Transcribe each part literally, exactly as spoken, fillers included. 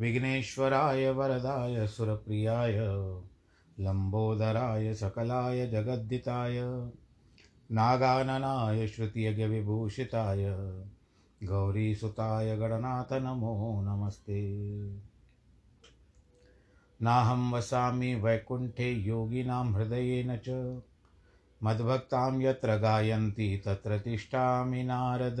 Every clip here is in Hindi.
विघ्नेश्वराय वरदाय सुरप्रियाय लंबोदराय सकलाय जगद्दिताय नागाननाय श्रुतियज्ञ विभूषिताय गौरीसुताय गणनाथ नमो नमस्ते। नाहं वसामि वैकुंठे योगिनां हृदयेन च मद्भक्तां यत्र गायन्ति तत्र तिष्ठामि नारद।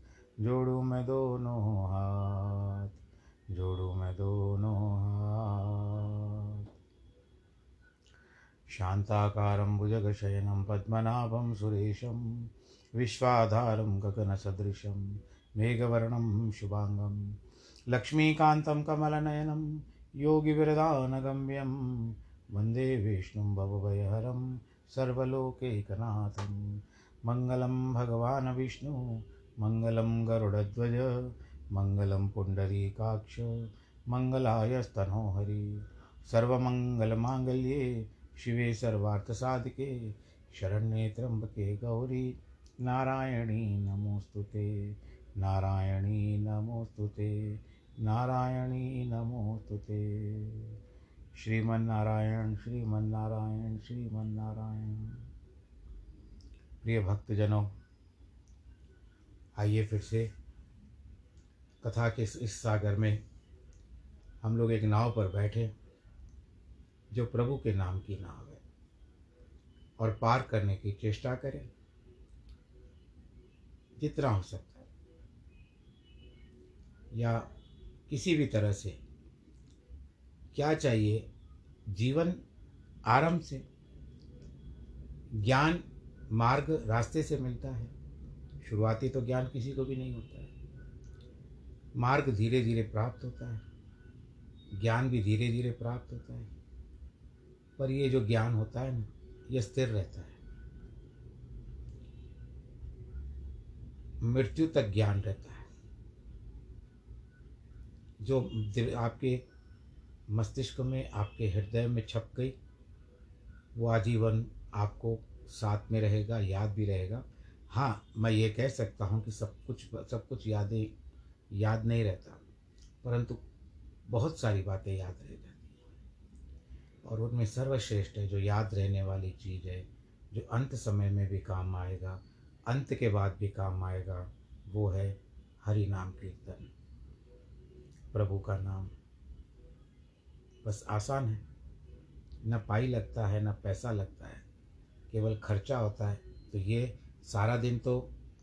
जोड़ू मैं दोनों हाथ जोड़ू मैं दोनों हाथ। शांताकारं भुजगशयनं पद्मनाभं सुरेशं विश्वाधारं गगनसदृशं मेघवर्णं शुभांगं लक्ष्मीकान्तं कमलनयनं योगिविरदानगम्यं वन्दे विष्णुं भवभयहरं सर्वलोकैकनाथं। मङ्गलं भगवान् विष्णु मंगलम गरुड़ध्वज मंगलम पुंडरीकाक्ष मंगलायस्तनोहरि। सर्वमंगलमांगल्ये शिवे सर्वार्थ साधिके शरण्ये त्र्यंबके गौरी नारायणी नमोस्तुते नारायणी नमोस्तुते नारायणी नमोस्तुते। श्रीमन्नारायण श्रीमन्नारायण श्रीमन्नारायण। प्रिय भक्तजनों, आइए फिर से कथा के इस सागर में हम लोग एक नाव पर बैठे जो प्रभु के नाम की नाव है, और पार करने की चेष्टा करें जितना हो सकता है। या किसी भी तरह से क्या चाहिए, जीवन आराम से, ज्ञान मार्ग रास्ते से मिलता है। शुरुआती तो ज्ञान किसी को भी नहीं होता है, मार्ग धीरे धीरे प्राप्त होता है, ज्ञान भी धीरे धीरे प्राप्त होता है। पर ये जो ज्ञान होता है ना, ये स्थिर रहता है, मृत्यु तक ज्ञान रहता है। जो आपके मस्तिष्क में, आपके हृदय में छप गई, वो आजीवन आपको साथ में रहेगा, याद भी रहेगा। हाँ, मैं ये कह सकता हूँ कि सब कुछ सब कुछ यादें याद नहीं रहता, परंतु बहुत सारी बातें याद रह जाती हैं, और उनमें सर्वश्रेष्ठ है जो याद रहने वाली चीज़ है, जो अंत समय में भी काम आएगा, अंत के बाद भी काम आएगा, वो है हरि नाम कीर्तन, प्रभु का नाम। बस आसान है, न पाई लगता है न पैसा लगता है, केवल खर्चा होता है। तो ये सारा दिन तो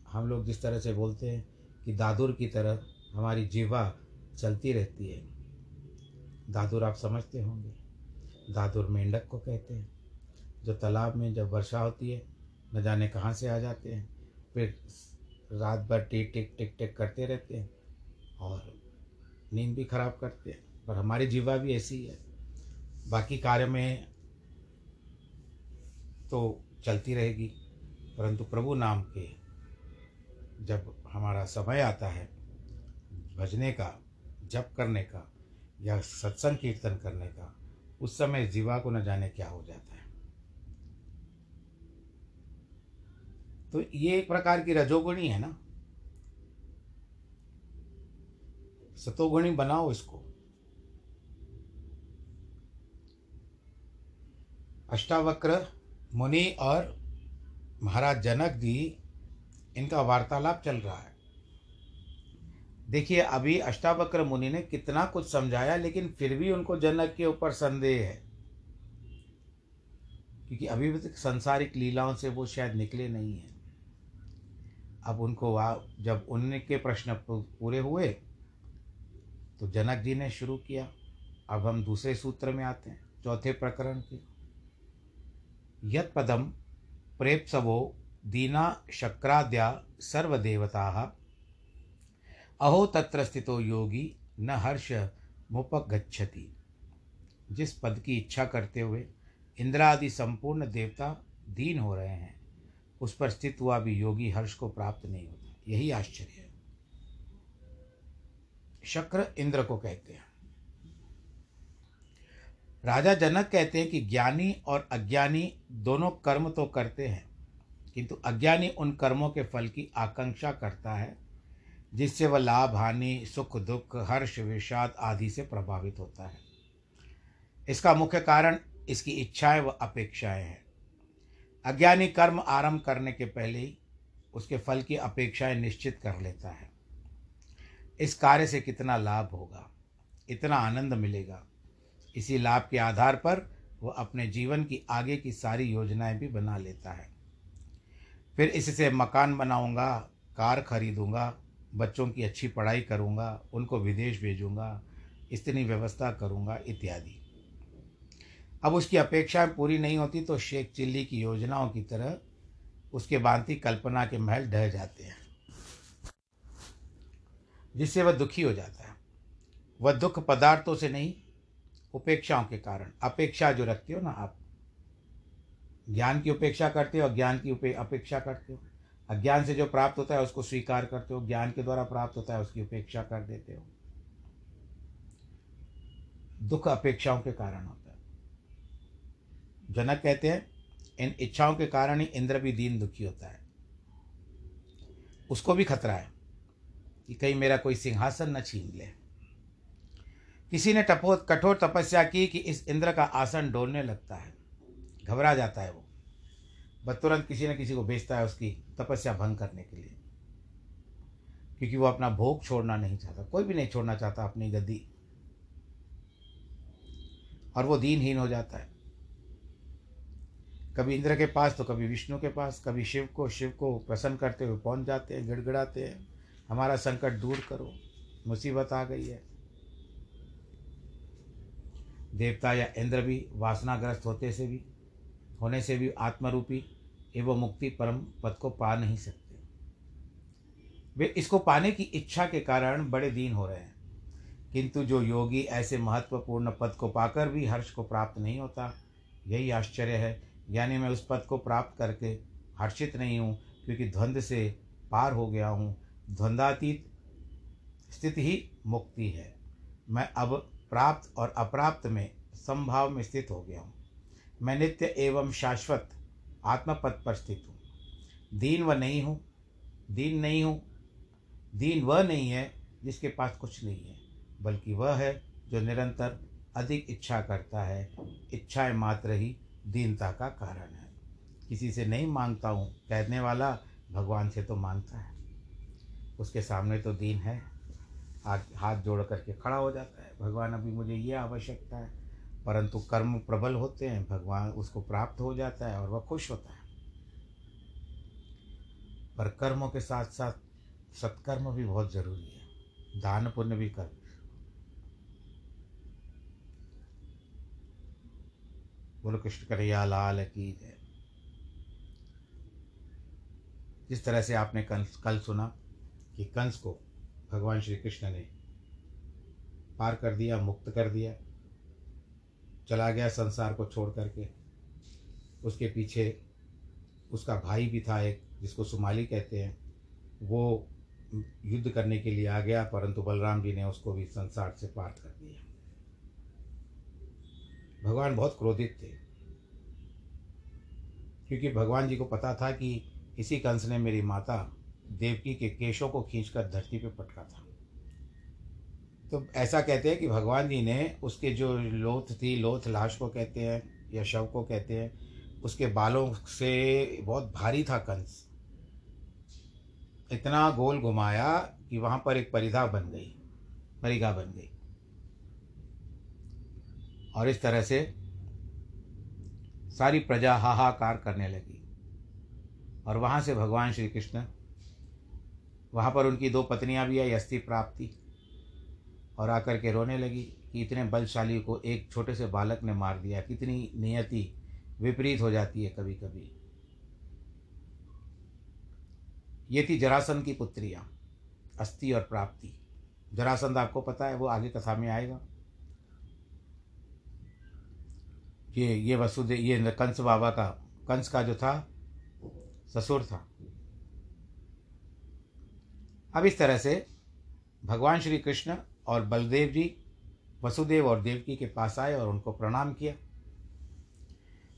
हम लोग जिस तरह से बोलते हैं कि दादुर की तरह हमारी जीवा चलती रहती है। दादुर आप समझते होंगे, दादुर मेंढक को कहते हैं, जो तालाब में जब वर्षा होती है न जाने कहाँ से आ जाते हैं, फिर रात भर टिक टिक टिक टिक करते रहते हैं और नींद भी खराब करते हैं। पर हमारी जीवा भी ऐसी है, बाकी कार्य में तो चलती रहेगी, परंतु प्रभु नाम के जब हमारा समय आता है भजने का, जप करने का, या सत्संग कीर्तन करने का, उस समय जीवा को न जाने क्या हो जाता है। तो ये एक प्रकार की रजोगुणी है ना, सतोगुणी बनाओ इसको। अष्टावक्र मुनि और महाराज जनक जी, इनका वार्तालाप चल रहा है। देखिए अभी अष्टावक्र मुनि ने कितना कुछ समझाया, लेकिन फिर भी उनको जनक के ऊपर संदेह है, क्योंकि अभी भी संसारिक लीलाओं से वो शायद निकले नहीं हैं। अब उनको वहाँ जब उनके प्रश्न पूरे हुए तो जनक जी ने शुरू किया। अब हम दूसरे सूत्र में आते हैं, चौथे प्रकरण के। यत् पदम प्रेप्सवो दीना शक्राद्या सर्वदेवताः अहो तत्र स्थितो योगी न हर्ष मुपगच्छति। जिस पद की इच्छा करते हुए इंद्रादि संपूर्ण देवता दीन हो रहे हैं, उस पर स्थित हुआ भी योगी हर्ष को प्राप्त नहीं होता। यही आश्चर्य है। शक्र इंद्र को कहते हैं। राजा जनक कहते हैं कि ज्ञानी और अज्ञानी दोनों कर्म तो करते हैं, किंतु अज्ञानी उन कर्मों के फल की आकांक्षा करता है जिससे वह लाभ हानि, सुख दुख, हर्ष विषाद आदि से प्रभावित होता है। इसका मुख्य कारण इसकी इच्छाएं व अपेक्षाएं हैं। अज्ञानी कर्म आरंभ करने के पहले ही उसके फल की अपेक्षाएं निश्चित कर लेता है। इस कार्य से कितना लाभ होगा, इतना आनंद मिलेगा, इसी लाभ के आधार पर वह अपने जीवन की आगे की सारी योजनाएं भी बना लेता है। फिर इससे मकान बनाऊंगा, कार खरीदूंगा, बच्चों की अच्छी पढ़ाई करूंगा, उनको विदेश भेजूंगा, इतनी व्यवस्था करूंगा इत्यादि। अब उसकी अपेक्षाएं पूरी नहीं होती तो शेख चिल्ली की योजनाओं की तरह उसके भांति कल्पना के महल ढह जाते हैं, जिससे वह दुखी हो जाता है। वह दुख पदार्थों से नहीं, उपेक्षाओं के कारण। अपेक्षा जो रखते हो ना आप, ज्ञान की उपेक्षा करते हो, अज्ञान की अपेक्षा करते हो। अज्ञान से जो प्राप्त होता है उसको स्वीकार करते हो, ज्ञान के द्वारा प्राप्त होता है उसकी उपेक्षा कर देते हो। दुख अपेक्षाओं के कारण होता है। जनक कहते हैं इन इच्छाओं के कारण ही इंद्र भी दीन दुखी होता है। उसको भी खतरा है कि कहीं मेरा कोई सिंहासन न छीन ले। किसी ने टपो कठोर तपस्या की कि इस इंद्र का आसन डोलने लगता है, घबरा जाता है वो, बस तुरंत किसी न किसी को भेजता है उसकी तपस्या भंग करने के लिए, क्योंकि वो अपना भोग छोड़ना नहीं चाहता। कोई भी नहीं छोड़ना चाहता अपनी गद्दी, और वो दीनहीन हो जाता है। कभी इंद्र के पास तो कभी विष्णु के पास, कभी शिव को शिव को प्रसन्न करते हुए पहुंच जाते हैं, गिड़गिड़ाते हैं, हमारा संकट दूर करो, मुसीबत आ गई है। देवता या इंद्र भी वासनाग्रस्त होते से भी होने से भी आत्मरूपी एवं मुक्ति परम पद को पा नहीं सकते। वे इसको पाने की इच्छा के कारण बड़े दीन हो रहे हैं, किंतु जो योगी ऐसे महत्वपूर्ण पद को पाकर भी हर्ष को प्राप्त नहीं होता, यही आश्चर्य है। यानी मैं उस पद को प्राप्त करके हर्षित नहीं हूँ, क्योंकि द्वंद्व से पार हो गया हूँ। द्वंद्वातीत स्थिति ही मुक्ति है। मैं अब प्राप्त और अप्राप्त में संभाव में स्थित हो गया हूँ। मैं नित्य एवं शाश्वत आत्मपद पर स्थित हूँ। दीन व नहीं हूँ, दीन नहीं हूँ। दीन वह नहीं है जिसके पास कुछ नहीं है, बल्कि वह है जो निरंतर अधिक इच्छा करता है। इच्छाएं मात्र ही दीनता का कारण है। किसी से नहीं मांगता हूँ कहने वाला भगवान से तो मांगता है, उसके सामने तो दीन है। हाथ हाथ जोड़ करके खड़ा हो जाता है, भगवान अभी मुझे ये आवश्यकता है, परंतु कर्म प्रबल होते हैं, भगवान उसको प्राप्त हो जाता है और वह खुश होता है। पर कर्मों के साथ साथ सत्कर्म भी बहुत जरूरी है, दान पुण्य भी कर। बोलो कृष्ण कन्हैया लाल की जय। जिस तरह से आपने कल सुना कि कंस को भगवान श्री कृष्ण ने पार कर दिया, मुक्त कर दिया, चला गया संसार को छोड़ करके। उसके पीछे उसका भाई भी था एक, जिसको सुमाली कहते हैं, वो युद्ध करने के लिए आ गया, परंतु बलराम जी ने उसको भी संसार से पार कर दिया। भगवान बहुत क्रोधित थे, क्योंकि भगवान जी को पता था कि इसी कंस ने मेरी माता देवकी के केशों को खींचकर धरती पे पटका था। तो ऐसा कहते हैं कि भगवान जी ने उसके जो लोथ थी, लोथ लाश को कहते हैं या शव को कहते हैं, उसके बालों से बहुत भारी था कंस, इतना गोल घुमाया कि वहाँ पर एक परिधा बन गई, परिघा बन गई। और इस तरह से सारी प्रजा हाहाकार करने लगी। और वहाँ से भगवान श्री कृष्ण, वहाँ पर उनकी दो पत्नियाँ भी आई, अस्थि प्राप्त थी, और आकर के रोने लगी कि इतने बलशाली को एक छोटे से बालक ने मार दिया। कितनी नियति विपरीत हो जाती है कभी कभी। ये थी जरासंध की पुत्रियाँ अस्थि और प्राप्ति। जरासंध आपको पता है, वो आगे कथा में आएगा। ये ये वसुदेव, ये कंस बाबा का, कंस का जो था ससुर था। अब इस तरह से भगवान श्री कृष्ण और बलदेव जी वसुदेव और देवकी के पास आए और उनको प्रणाम किया।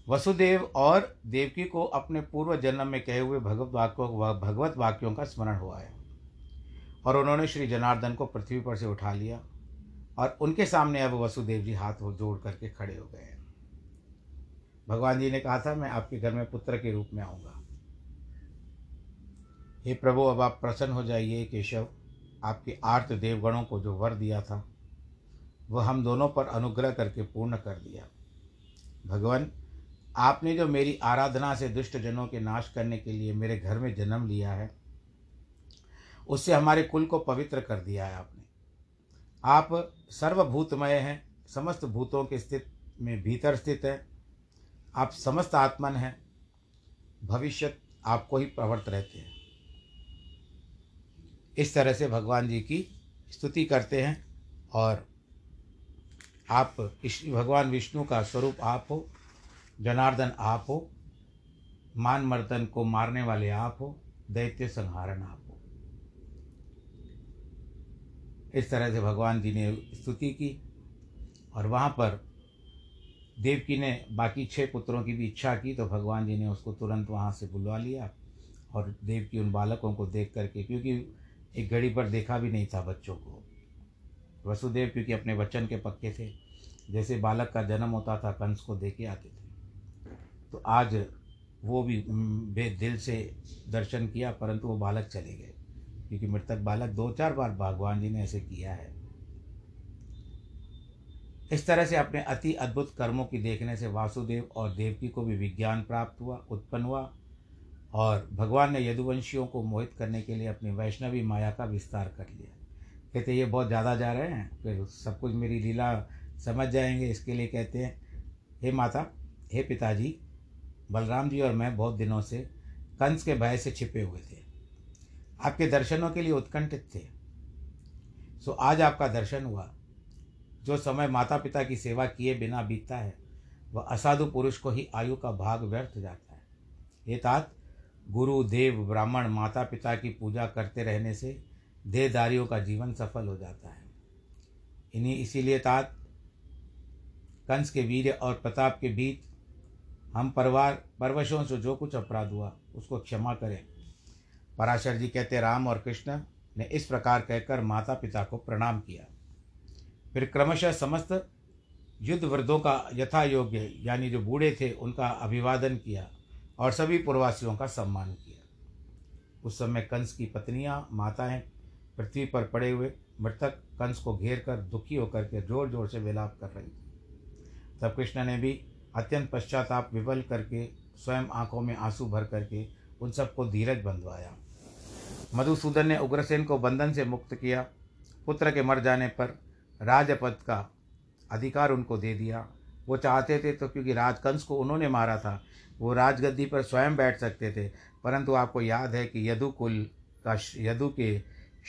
वसुदेव और देवकी को अपने पूर्व जन्म में कहे हुए भगवत वाक्यों भगवत वाक्यों का स्मरण हुआ है और उन्होंने श्री जनार्दन को पृथ्वी पर से उठा लिया और उनके सामने अब वसुदेव जी हाथ जोड़ करके खड़े हो गए। भगवान जी ने कहा था, मैं आपके घर में पुत्र के रूप में आऊँगा। हे प्रभु, अब आप प्रसन्न हो जाइए। केशव, आपके आर्त देवगणों को जो वर दिया था वह हम दोनों पर अनुग्रह करके पूर्ण कर दिया। भगवान, आपने जो मेरी आराधना से दुष्ट जनों के नाश करने के लिए मेरे घर में जन्म लिया है, उससे हमारे कुल को पवित्र कर दिया है आपने। आप सर्वभूतमय हैं, समस्त भूतों के स्थित में भीतर स्थित हैं। आप समस्त आत्मन हैं, भविष्य आपको ही प्रवर्त रहते हैं। इस तरह से भगवान जी की स्तुति करते हैं और आप भगवान विष्णु का स्वरूप आप हो, जनार्दन आप हो, मान मर्दन को मारने वाले आप हो, दैत्य संहारन आप हो। इस तरह से भगवान जी ने स्तुति की और वहाँ पर देवकी ने बाकी छह पुत्रों की भी इच्छा की तो भगवान जी ने उसको तुरंत वहाँ से बुलवा लिया। और देवकी उन बालकों को देख करके, क्योंकि एक घड़ी पर देखा भी नहीं था बच्चों को वसुदेव, क्योंकि अपने वचन के पक्के थे, जैसे बालक का जन्म होता था कंस को देके आते थे, तो आज वो भी बेदिल से दर्शन किया, परंतु वो बालक चले गए, क्योंकि मृतक बालक दो चार बार भगवान जी ने ऐसे किया है। इस तरह से अपने अति अद्भुत कर्मों की देखने से वासुदेव और देवकी को भी विज्ञान प्राप्त हुआ, उत्पन्न हुआ। और भगवान ने यदुवंशियों को मोहित करने के लिए अपनी वैष्णवी माया का विस्तार कर लिया। कहते ये बहुत ज़्यादा जा रहे हैं, फिर सब कुछ मेरी लीला समझ जाएंगे। इसके लिए कहते हैं, हे माता, हे पिताजी, बलराम जी और मैं बहुत दिनों से कंस के भय से छिपे हुए थे, आपके दर्शनों के लिए उत्कंठित थे। सो आज आपका दर्शन हुआ। जो समय माता पिता की सेवा किए बिना बीतता है वह असाधु पुरुष को ही आयु का भाग व्यर्थ जाता है। ये तात, गुरु, देव, ब्राह्मण, माता पिता की पूजा करते रहने से देहधारियों का जीवन सफल हो जाता है। इन्हीं इसीलिए तात, कंस के वीर्य और प्रताप के बीच हम परवार परवशों से जो कुछ अपराध हुआ उसको क्षमा करें। पराशर जी कहते, राम और कृष्ण ने इस प्रकार कहकर माता पिता को प्रणाम किया। फिर क्रमशः समस्त युद्ध वृद्धों का यथा योग्य, यानी जो बूढ़े थे उनका अभिवादन किया और सभी पूर्ववासियों का सम्मान किया। उस समय कंस की पत्नियां, माताएं पृथ्वी पर पड़े हुए मृतक कंस को घेर कर दुखी होकर के जोर जोर से विलाप कर रही थी। तब कृष्ण ने भी अत्यंत पश्चाताप विवल करके स्वयं आंखों में आंसू भर करके उन सबको धीरज बंधवाया। मधुसूदन ने उग्रसेन को बंधन से मुक्त किया। पुत्र के मर जाने पर राजपद का अधिकार उनको दे दिया। वो चाहते थे तो, क्योंकि राजकंस को उन्होंने मारा था, वो राजगद्दी पर स्वयं बैठ सकते थे, परंतु आपको याद है कि यदुकुल का यदु के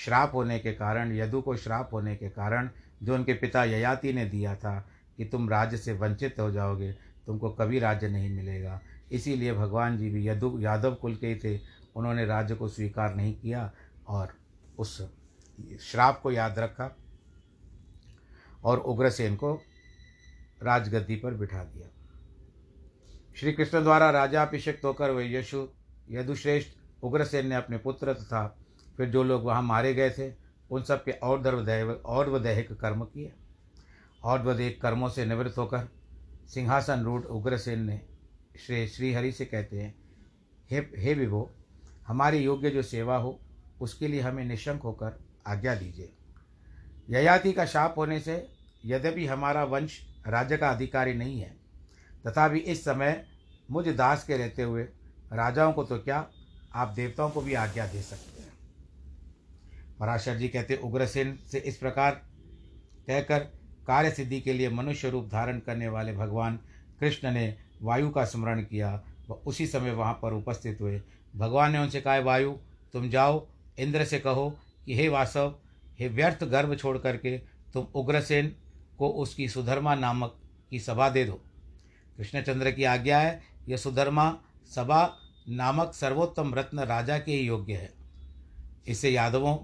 श्राप होने के कारण यदु को श्राप होने के कारण जो उनके पिता ययाति ने दिया था कि तुम राज्य से वंचित हो जाओगे, तुमको कभी राज्य नहीं मिलेगा। इसीलिए भगवान जी भी यदु यादव कुल के ही थे, उन्होंने राज्य को स्वीकार नहीं किया और उस श्राप को याद रखा और उग्रसेन को राजगद्दी पर बिठा दिया। श्री कृष्ण द्वारा राजाभिषिक्त होकर वे यशु यदुश्रेष्ठ उग्रसेन ने अपने पुत्र तथा फिर जो लोग वहाँ मारे गए थे उन सब के औरधर्वदैव औरवदैहिक कर्म किए। औरवदैहिक कर्मों से निवृत्त होकर सिंहासन रूढ़ उग्रसेन ने श्री श्रीहरि से कहते हैं, हे हे विभो, हमारी योग्य जो सेवा हो उसके लिए हमें निशंक होकर आज्ञा दीजिए। ययाति का शाप होने से यद्यपि हमारा वंश राज्य का अधिकारी नहीं है, तथापि इस समय मुझ दास के रहते हुए राजाओं को तो क्या, आप देवताओं को भी आज्ञा दे सकते हैं। पराशर जी कहते उग्रसेन से इस प्रकार कहकर कार्य सिद्धि के लिए मनुष्य रूप धारण करने वाले भगवान कृष्ण ने वायु का स्मरण किया। वह उसी समय वहाँ पर उपस्थित हुए। भगवान ने उनसे कहा, वायु तुम जाओ, इंद्र से कहो कि हे वासव, हे व्यर्थ गर्भ छोड़ करके तुम उग्रसेन को उसकी सुधर्मा नामक की सभा दे दो। कृष्णचंद्र की आज्ञा है, यह सुधर्मा सभा नामक सर्वोत्तम रत्न राजा के ही योग्य है, इससे यादवों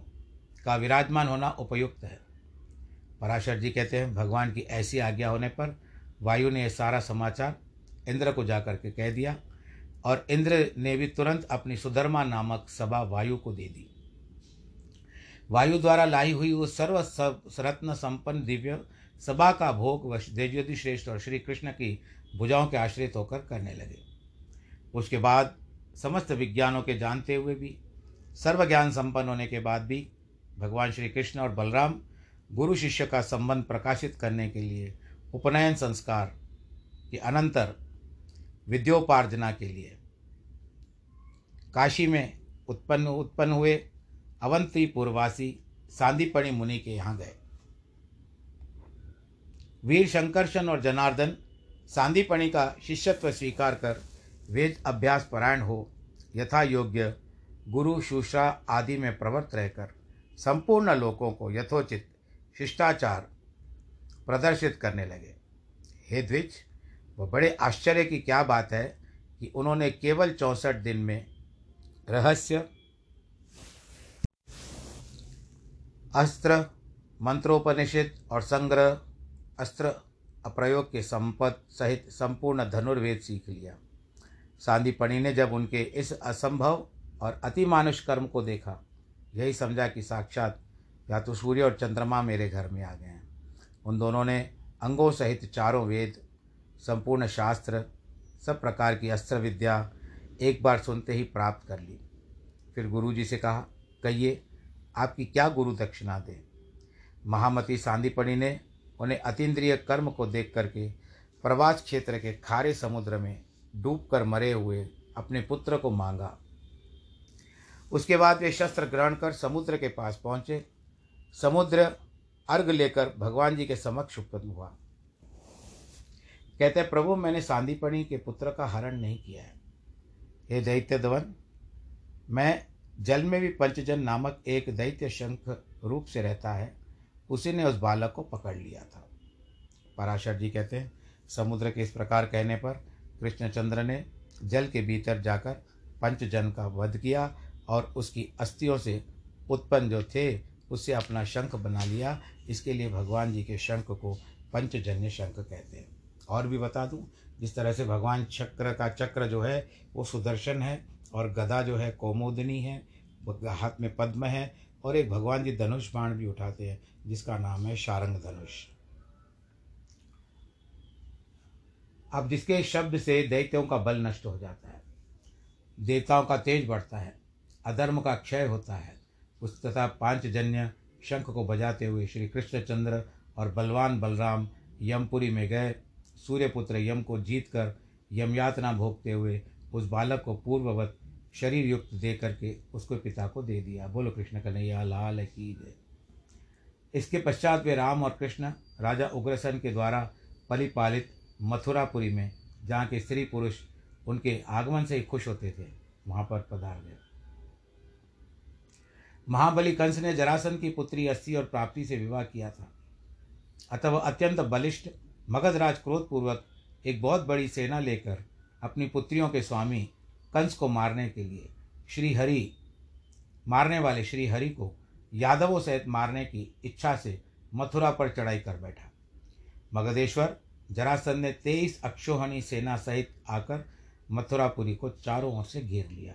का विराजमान होना उपयुक्त है। पराशर जी कहते हैं भगवान की ऐसी आज्ञा होने पर वायु ने यह सारा समाचार इंद्र को जाकर के कह दिया और इंद्र ने भी तुरंत अपनी सुधर्मा नामक सभा वायु को दे दी। वायु द्वारा लाई हुई उस सर्व रत्न संपन्न दिव्य सभा का भोग देवज्योति श्रेष्ठ और श्री कृष्ण की भुजाओं के आश्रित होकर करने लगे। उसके बाद समस्त विज्ञानों के जानते हुए भी, सर्वज्ञान संपन्न होने के बाद भी भगवान श्री कृष्ण और बलराम गुरु शिष्य का संबंध प्रकाशित करने के लिए उपनयन संस्कार के अनंतर विद्योपार्जना के लिए काशी में उत्पन्न उत्पन्न हुए अवंतीपुरवासी सांदीपणी मुनि के यहाँ गए। वीर शंकरशन और जनार्दन सांदीपणी का शिष्यत्व स्वीकार कर वेद अभ्यास परायण हो यथा योग्य गुरु शुश्रा आदि में प्रवृत्त रहकर संपूर्ण लोकों को यथोचित शिष्टाचार प्रदर्शित करने लगे। हे द्विज, वह बड़े आश्चर्य की क्या बात है कि उन्होंने केवल चौंसठ दिन में रहस्य, अस्त्र, मंत्रोपनिषद और संग्रह, अस्त्र अप्रयोग के संपद सहित संपूर्ण धनुर्वेद सीख लिया। सांदीपणी ने जब उनके इस असंभव और अतिमानुष कर्म को देखा, यही समझा कि साक्षात या तो सूर्य और चंद्रमा मेरे घर में आ गए हैं। उन दोनों ने अंगों सहित चारों वेद, संपूर्ण शास्त्र, सब प्रकार की अस्त्र विद्या एक बार सुनते ही प्राप्त कर ली। फिर गुरु जी से कहा, कहिए आपकी क्या गुरु दक्षिणा दें। महामती सांदीपणी ने उन्हें अतीन्द्रिय कर्म को देख करके प्रवास क्षेत्र के खारे समुद्र में डूबकर मरे हुए अपने पुत्र को मांगा। उसके बाद वे शस्त्र ग्रहण कर समुद्र के पास पहुँचे। समुद्र अर्घ लेकर भगवान जी के समक्ष उपस्थित हुआ। कहते प्रभु, मैंने सांदीपणी के पुत्र का हरण नहीं किया है। हे दैत्य दवन, मैं जल में भी पंचजन नामक एक दैत्य शंख रूप से रहता है, उसी ने उस बालक को पकड़ लिया था। पराशर जी कहते हैं समुद्र के इस प्रकार कहने पर कृष्णचंद्र ने जल के भीतर जाकर पंचजन का वध किया और उसकी अस्थियों से उत्पन्न जो थे उससे अपना शंख बना लिया। इसके लिए भगवान जी के शंख को पंचजन्य शंख कहते हैं। और भी बता दूं, जिस तरह से भगवान चक्र का चक्र जो है वो सुदर्शन है और गदा जो है कौमोदनी है, हाथ में पद्म है, और एक भगवान जी धनुष बाण भी उठाते हैं जिसका नाम है शारंग धनुष। अब जिसके शब्द से दैत्यों का बल नष्ट हो जाता है, देवताओं का तेज बढ़ता है, अधर्म का क्षय होता है, उस तथा पांचजन्य शंख को बजाते हुए श्री कृष्णचंद्र और बलवान बलराम यमपुरी में गए। सूर्यपुत्र यम को जीतकर यमयातना भोगते हुए उस बालक को पूर्ववत शरीर युक्त दे करके उसको पिता को दे दिया। बोलो कृष्ण कन्हैया लाल की जय। इसके पश्चात वे राम और कृष्ण राजा उग्रसेन के द्वारा परिपालित मथुरापुरी में, जहाँ के स्त्री पुरुष उनके आगमन से ही खुश होते थे, वहाँ पर पधार गए। महाबली कंस ने जरासन की पुत्री अस्सी और प्राप्ति से विवाह किया था, अतः वह अत्यंत बलिष्ठ मगधराज क्रोधपूर्वक एक बहुत बड़ी सेना लेकर अपनी पुत्रियों के स्वामी कंस को मारने के लिए श्री हरि मारने वाले श्री हरि को यादवों सहित मारने की इच्छा से मथुरा पर चढ़ाई कर बैठा। मगधेश्वर जरासन ने तेईस अक्षोहणी सेना सहित आकर मथुरापुरी को चारों ओर से घेर लिया।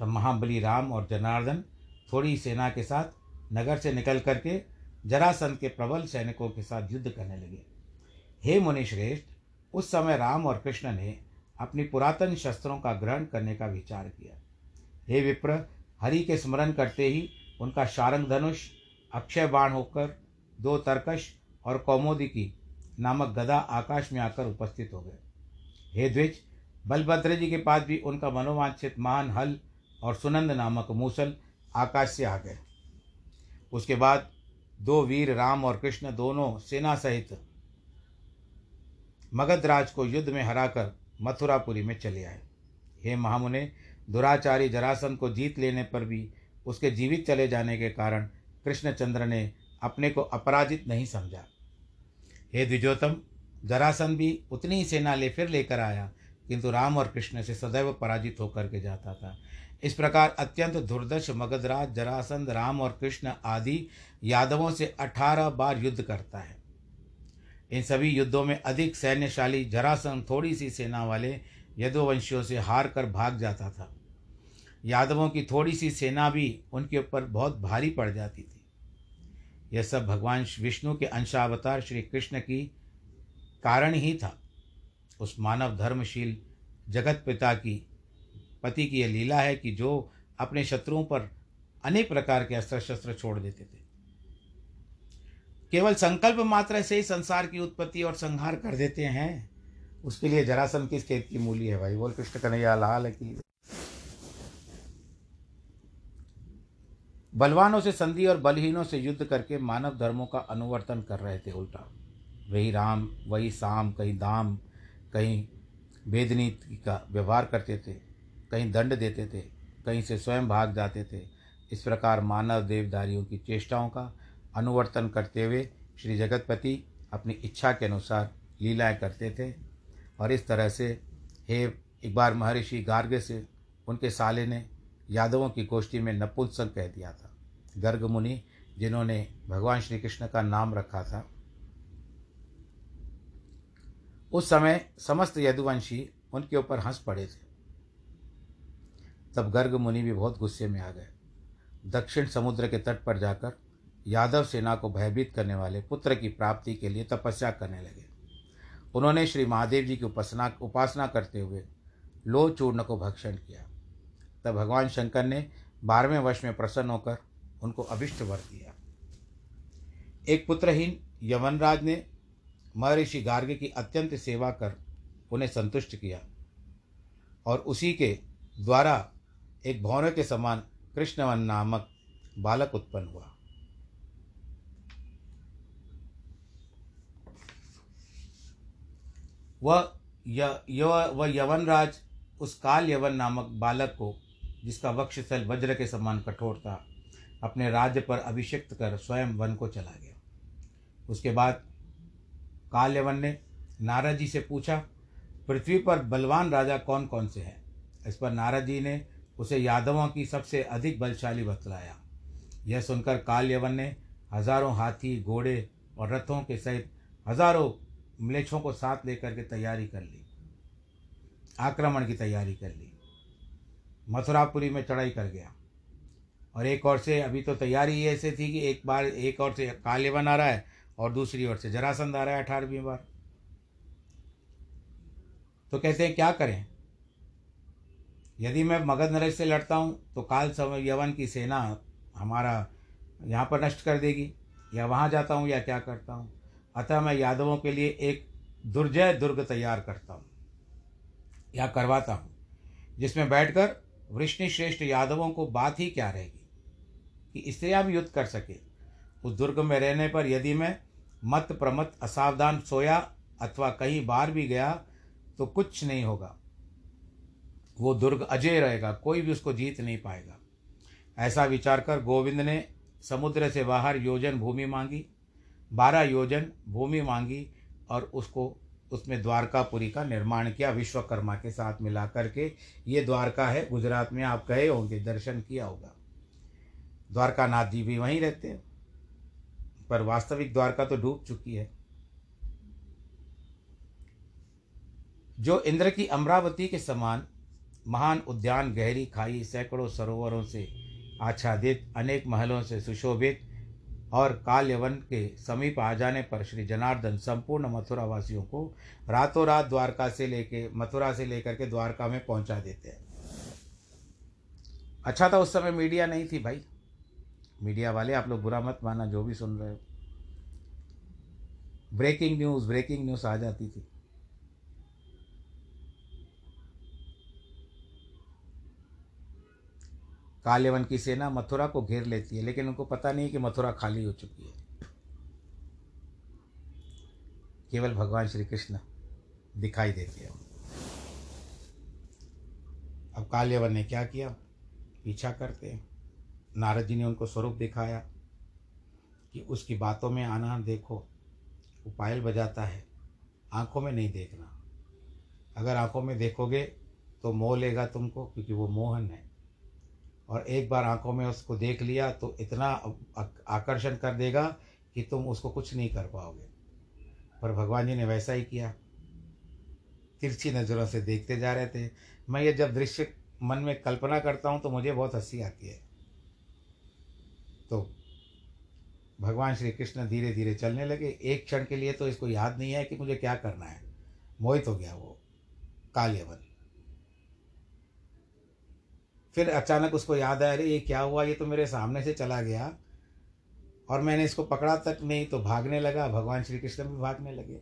तब महाबली राम और जनार्दन थोड़ी सेना के साथ नगर से निकल करके जरासन के प्रबल सैनिकों के साथ युद्ध करने लगे। हे मुनिश्रेष्ठ, उस समय राम और कृष्ण ने अपनी पुरातन शस्त्रों का ग्रहण करने का विचार किया। हे विप्र, हरि के स्मरण करते ही उनका शारंग धनुष अक्षय बाण होकर दो तरकश और कौमोदिकी नामक गदा आकाश में आकर उपस्थित हो गए। हे द्विज, बलभद्र जी के पास भी उनका मनोवांछित महान हल और सुनंद नामक मूसल आकाश से आ गए। उसके बाद दो वीर राम और कृष्ण दोनों सेना सहित मगधराज को युद्ध में हराकर मथुरापुरी में चले आए। हे महामुने, दुराचारी जरासंध को जीत लेने पर भी उसके जीवित चले जाने के कारण कृष्णचंद्र ने अपने को अपराजित नहीं समझा। हे द्विजोत्तम, जरासंध भी उतनी ही सेना ले फिर लेकर आया, किंतु राम और कृष्ण से सदैव पराजित होकर के जाता था। इस प्रकार अत्यंत दुर्दश मगधराज जरासंध राम और कृष्ण आदि यादवों से अठारह बार युद्ध करता है। इन सभी युद्धों में अधिक सैन्यशाली जरासंध थोड़ी सी सेना वाले यदुवंशियों से हार कर भाग जाता था। यादवों की थोड़ी सी सेना भी उनके ऊपर बहुत भारी पड़ जाती थी। यह सब भगवान विष्णु के अंशावतार श्री कृष्ण की कारण ही था। उस मानव धर्मशील जगत पिता की पति की यह लीला है कि जो अपने शत्रुओं पर अनेक प्रकार के अस्त्र शस्त्र छोड़ देते थे। केवल संकल्प मात्र से ही संसार की उत्पत्ति और संहार कर देते हैं। उसके लिए जरासंध किस खेत की मूली है भाई। बोल कृष्ण कन्हैया लाल की। बलवानों से संधि और बलहीनों से युद्ध करके मानव धर्मों का अनुवर्तन कर रहे थे। उल्टा वही राम वही साम, कहीं दाम कहीं वेदनीति का व्यवहार करते थे, कहीं दंड देते थे, कहीं से स्वयं भाग जाते थे। इस प्रकार मानव देवदारियों की चेष्टाओं का अनुवर्तन करते हुए श्री जगतपति अपनी इच्छा के अनुसार लीलाएं करते थे। और इस तरह से हे एक बार महर्षि गार्ग से उनके साले ने यादवों की गोष्ठी में नपुंसक कह दिया था। गर्ग मुनि, जिन्होंने भगवान श्री कृष्ण का नाम रखा था, उस समय समस्त यदुवंशी उनके ऊपर हंस पड़े थे। तब गर्ग मुनि भी बहुत गुस्से में आ गए। दक्षिण समुद्र के तट पर जाकर यादव सेना को भयभीत करने वाले पुत्र की प्राप्ति के लिए तपस्या करने लगे। उन्होंने श्री महादेव जी की उपासना उपासना करते हुए लोह चूर्ण को भक्षण किया। तब भगवान शंकर ने बारहवें वर्ष में प्रसन्न होकर उनको अभिष्ट वर दिया। एक पुत्रहीन यवनराज ने महर्षि गार्ग की अत्यंत सेवा कर उन्हें संतुष्ट किया और उसी के द्वारा एक भौरे के समान कृष्णवन नामक बालक उत्पन्न हुआ। वह वह यवनराज उस काल यवन नामक बालक को, जिसका वक्षस्थल वज्र के समान कठोर था, अपने राज्य पर अभिषिक्त कर स्वयं वन को चला गया। उसके बाद काल यवन ने नारद जी से पूछा, पृथ्वी पर बलवान राजा कौन कौन से हैं। इस पर नारद जी ने उसे यादवों की सबसे अधिक बलशाली बतलाया। यह सुनकर काल यवन ने हजारों हाथी घोड़े और रथों के सहित हजारों म्लेच्छों को साथ लेकर के तैयारी कर ली, आक्रमण की तैयारी कर ली। मथुरापुरी में चढ़ाई कर गया। और एक ओर से अभी तो तैयारी ऐसे थी कि एक बार एक ओर से काल यवन आ रहा है और दूसरी ओर से जरासंध आ रहा है अठारहवीं बार। तो कहते हैं क्या करें, यदि मैं मगध नरेश से लड़ता हूँ तो काल यवन की सेना हमारा यहाँ पर नष्ट कर देगी, या वहाँ जाता हूँ या क्या करता हूँ। अतः मैं यादवों के लिए एक दुर्जय दुर्ग तैयार करता हूँ या करवाता हूँ, जिसमें बैठकर वृष्णि श्रेष्ठ यादवों को बात ही क्या रहेगी कि स्त्रियाँ भी युद्ध कर सके। उस दुर्ग में रहने पर यदि मैं मत प्रमत असावधान सोया अथवा कहीं बाहर भी गया तो कुछ नहीं होगा। वो दुर्ग अजय रहेगा, कोई भी उसको जीत नहीं पाएगा। ऐसा विचार कर गोविंद ने समुद्र से बाहर योजन भूमि मांगी, बारह योजन भूमि मांगी और उसको उसमें द्वारकापुरी का निर्माण किया। विश्वकर्मा के साथ मिला करके ये द्वारका है। गुजरात में आप गए होंगे, दर्शन किया होगा। द्वारकानाथ जी भी वहीं रहते हैं, पर वास्तविक द्वारका तो डूब चुकी है। जो इंद्र की अमरावती के समान महान उद्यान, गहरी खाई, सैकड़ों सरोवरों से आच्छादित, अनेक महलों से सुशोभित और काल यवन के समीप आ जाने पर श्री जनार्दन संपूर्ण मथुरावासियों को रातों रात द्वारका से लेके मथुरा से लेकर के द्वारका में पहुंचा देते हैं। अच्छा था उस समय मीडिया नहीं थी भाई। मीडिया वाले आप लोग बुरा मत मानना जो भी सुन रहे हो, ब्रेकिंग न्यूज़ ब्रेकिंग न्यूज़ आ जाती थी। कालेवन की सेना मथुरा को घेर लेती है, लेकिन उनको पता नहीं कि मथुरा खाली हो चुकी है। केवल भगवान श्री कृष्ण दिखाई देते हैं। अब कालेवन ने क्या किया, पीछा करते हैं। नारद जी ने उनको स्वरूप दिखाया कि उसकी बातों में आना देखो, वो पायल बजाता है, आंखों में नहीं देखना। अगर आंखों में देखोगे तो मोह लेगा तुमको, क्योंकि वो मोहन है। और एक बार आंखों में उसको देख लिया तो इतना आकर्षण कर देगा कि तुम उसको कुछ नहीं कर पाओगे। पर भगवान जी ने वैसा ही किया, तिरछी नज़रों से देखते जा रहे थे। मैं ये जब दृश्य मन में कल्पना करता हूँ तो मुझे बहुत हंसी आती है। तो भगवान श्री कृष्ण धीरे धीरे चलने लगे। एक क्षण के लिए तो इसको याद नहीं है कि मुझे क्या करना है, मोहित हो गया वो कालेवन। फिर अचानक उसको याद आया, अरे ये क्या हुआ, ये तो मेरे सामने से चला गया और मैंने इसको पकड़ा तक नहीं, तो भागने लगा। भगवान श्री कृष्ण भी भागने लगे।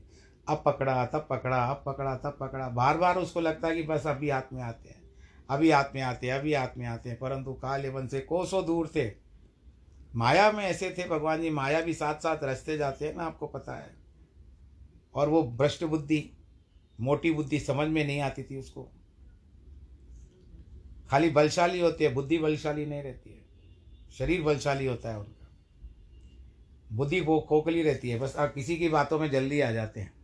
अब पकड़ा तब पकड़ा, अब पकड़ा तब पकड़ा। बार बार उसको लगता है कि बस अभी हाथ में आते हैं, अभी हाथ में आते हैं, अभी हाथ में आते हैं, परंतु कालेवन से कोसों दूर थे। माया में ऐसे थे भगवान जी, माया भी साथ साथ रचते जाते हैं ना, आपको पता है। और वो भ्रष्ट बुद्धि, मोटी बुद्धि समझ में नहीं आती थी उसको। खाली बलशाली होती है, बुद्धि बलशाली नहीं रहती है। शरीर बलशाली होता है उनका, बुद्धि वो खोखली रहती है। बस आप किसी की बातों में जल्दी आ जाते हैं।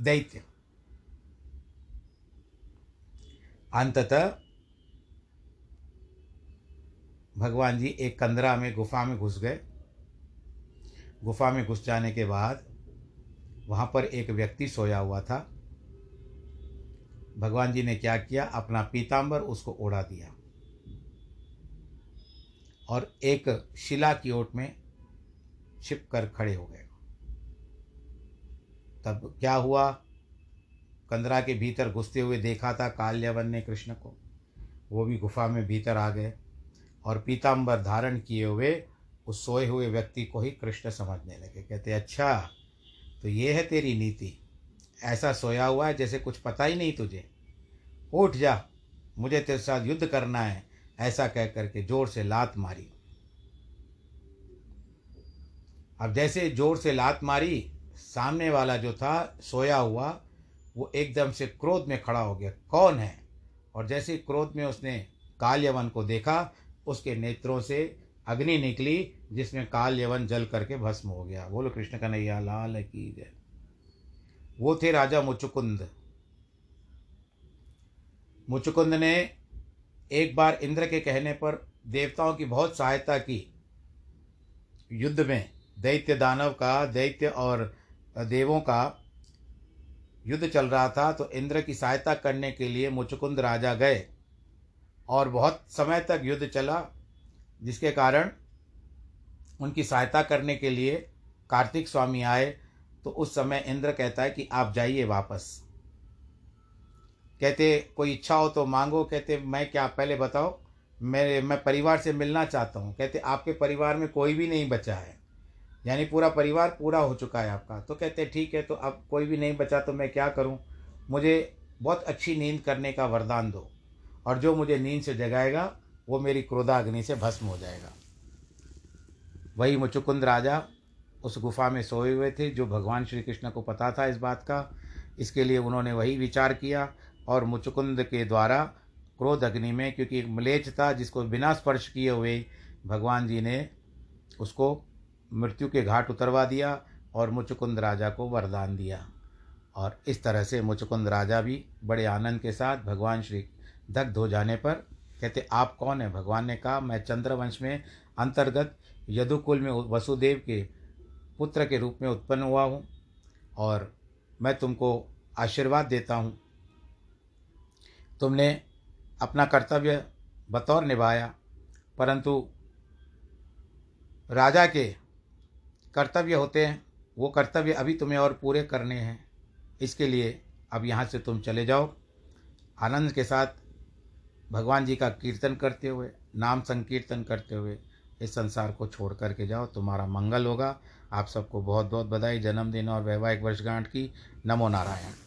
दैत्य अंततः भगवान जी एक कंदरा में, गुफा में घुस गए। गुफा में घुस जाने के बाद वहाँ पर एक व्यक्ति सोया हुआ था। भगवान जी ने क्या किया, अपना पीतांबर उसको ओढ़ा दिया और एक शिला की ओट में छिप कर खड़े हो गए। तब क्या हुआ, कंदरा के भीतर घुसते हुए देखा था काल्यवन ने कृष्ण को, वो भी गुफा में भीतर आ गए और पीतांबर धारण किए हुए उस सोए हुए व्यक्ति को ही कृष्ण समझने लगे। कहते अच्छा तो ये है तेरी नीति, ऐसा सोया हुआ है जैसे कुछ पता ही नहीं तुझे, उठ जा, मुझे तेरे साथ युद्ध करना है। ऐसा कह करके जोर से लात मारी। अब जैसे जोर से लात मारी, सामने वाला जो था सोया हुआ वो एकदम से क्रोध में खड़ा हो गया, कौन है। और जैसे क्रोध में उसने काल्यवन को देखा, उसके नेत्रों से अग्नि निकली जिसमें काल्यवन जल करके भस्म हो गया। बोलो कृष्ण कन्हैया लाल की जय। वो थे राजा मुचुकुंद। मुचुकुंद ने एक बार इंद्र के कहने पर देवताओं की बहुत सहायता की युद्ध में, दैत्य दानव का, दैत्य और देवों का युद्ध चल रहा था। तो इंद्र की सहायता करने के लिए मुचुकुंद राजा गए और बहुत समय तक युद्ध चला, जिसके कारण उनकी सहायता करने के लिए कार्तिक स्वामी आए। तो उस समय इंद्र कहता है कि आप जाइए वापस, कहते कोई इच्छा हो तो मांगो। कहते मैं क्या, पहले बताओ, मेरे मैं परिवार से मिलना चाहता हूँ। कहते आपके परिवार में कोई भी नहीं बचा है, यानी पूरा परिवार पूरा हो चुका है आपका। तो कहते ठीक है, तो अब कोई भी नहीं बचा तो मैं क्या करूँ, मुझे बहुत अच्छी नींद करने का वरदान दो, और जो मुझे नींद से जगाएगा वो मेरी क्रोधाग्नि से भस्म हो जाएगा। वही मुचुकुंद राजा उस गुफा में सोए हुए थे, जो भगवान श्री कृष्ण को पता था इस बात का। इसके लिए उन्होंने वही विचार किया और मुचुकुंद के द्वारा क्रोध अग्नि में, क्योंकि एक म्लेच्छ था जिसको बिना स्पर्श किए हुए भगवान जी ने उसको मृत्यु के घाट उतरवा दिया और मुचुकुंद राजा को वरदान दिया। और इस तरह से मुचुकुंद राजा भी बड़े आनंद के साथ भगवान श्री दग्ध हो जाने पर, कहते आप कौन है। भगवान ने कहा मैं चंद्रवंश में अंतर्गत यदुकुल में वसुदेव के पुत्र के रूप में उत्पन्न हुआ हूँ और मैं तुमको आशीर्वाद देता हूँ। तुमने अपना कर्तव्य बतौर निभाया, परंतु राजा के कर्तव्य होते हैं, वो कर्तव्य अभी तुम्हें और पूरे करने हैं। इसके लिए अब यहाँ से तुम चले जाओ। आनंद के साथ भगवान जी का कीर्तन करते हुए, नाम संकीर्तन करते हुए इस संसार को छोड़ कर के जाओ, तुम्हारा मंगल होगा। आप सबको बहुत बहुत बधाई जन्मदिन और वैवाहिक वर्षगांठ की। नमो नारायण।